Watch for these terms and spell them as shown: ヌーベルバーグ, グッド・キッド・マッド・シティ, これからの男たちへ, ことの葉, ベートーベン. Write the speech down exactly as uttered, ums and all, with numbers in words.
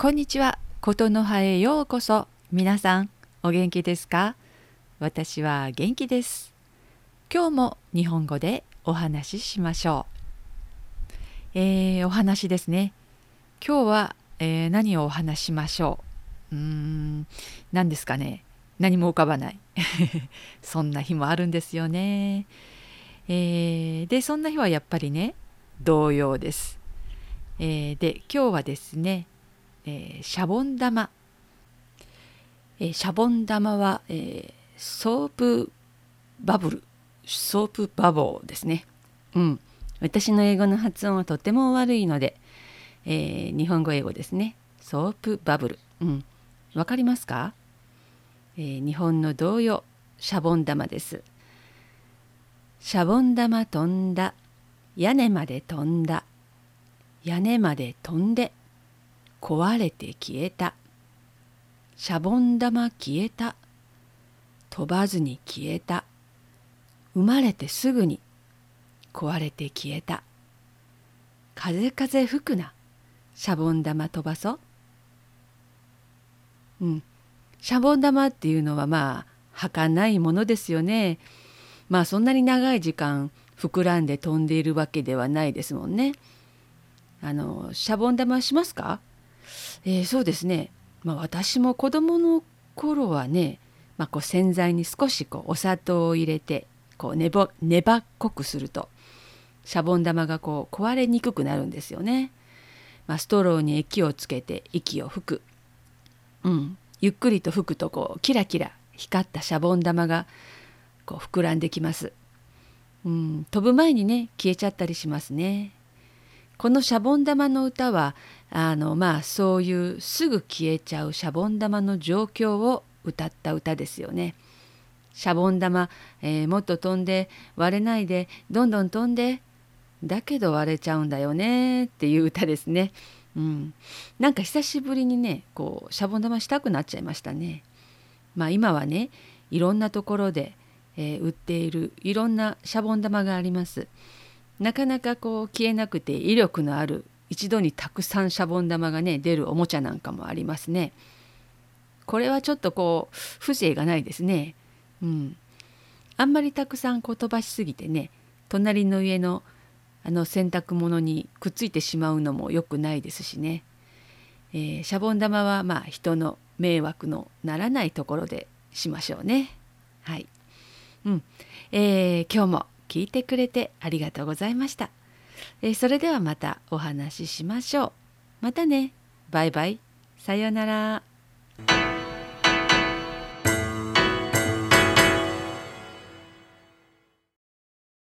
こんにちは。ことの葉へようこそ。皆さんお元気ですか？私は元気です。今日も日本語でお話ししましょう。えー、お話ですね。今日は、えー、何をお話しましょう。うーん、何ですかね。何も浮かばないそんな日もあるんですよね。えー、でそんな日はやっぱりね、同様です。えー、で今日はですね、えー、シャボン玉、えー、シャボン玉は、えー、ソープバブル、ソープバボーですね。うん、私の英語の発音はとても悪いので、えー、日本語英語ですね。ソープバブル、うん、わかりますか？えー、日本の童謡、シャボン玉です。シャボン玉飛んだ、屋根まで飛んだ、屋根まで飛んで、壊れて消えた。シャボン玉消えた。飛ばずに消えた。生まれてすぐに。壊れて消えた。風風吹くな。シャボン玉飛ばそ。うん。シャボン玉っていうのはまあ儚いものですよね。まあそんなに長い時間膨らんで飛んでいるわけではないですもんね。あのシャボン玉しますか？えー、そうですね、まあ、私も子どもの頃はね、まあ、こう洗剤に少しこうお砂糖を入れてこう 粘, 粘っこくするとシャボン玉がこう壊れにくくなるんですよね。まあ、ストローに液をつけて息を吹く、うん、ゆっくりと吹くとこうキラキラ光ったシャボン玉がこう膨らんできます。うん、飛ぶ前にね消えちゃったりしますね。このシャボン玉の歌はあのまあそういうすぐ消えちゃうシャボン玉の状況を歌った歌ですよね。シャボン玉、えー、もっと飛んで割れないでどんどん飛んで、だけど割れちゃうんだよねっていう歌ですね。うん、なんか久しぶりにねこうシャボン玉したくなっちゃいましたね。まあ今はねいろんなところで、えー、売っているいろんなシャボン玉があります。なかなかこう消えなくて威力のある一度にたくさんシャボン玉がね出るおもちゃなんかもありますね。これはちょっとこう風情がないですね。うん、あんまりたくさんこう飛ばしすぎてね隣の家のあの洗濯物にくっついてしまうのも良くないですしね。えー、シャボン玉はまあ人の迷惑のならないところでしましょうね。はい、うん、えー、今日も聞いてくれてありがとうございました。えー、それではまたお話ししましょう。またね。バイバイ。さようなら。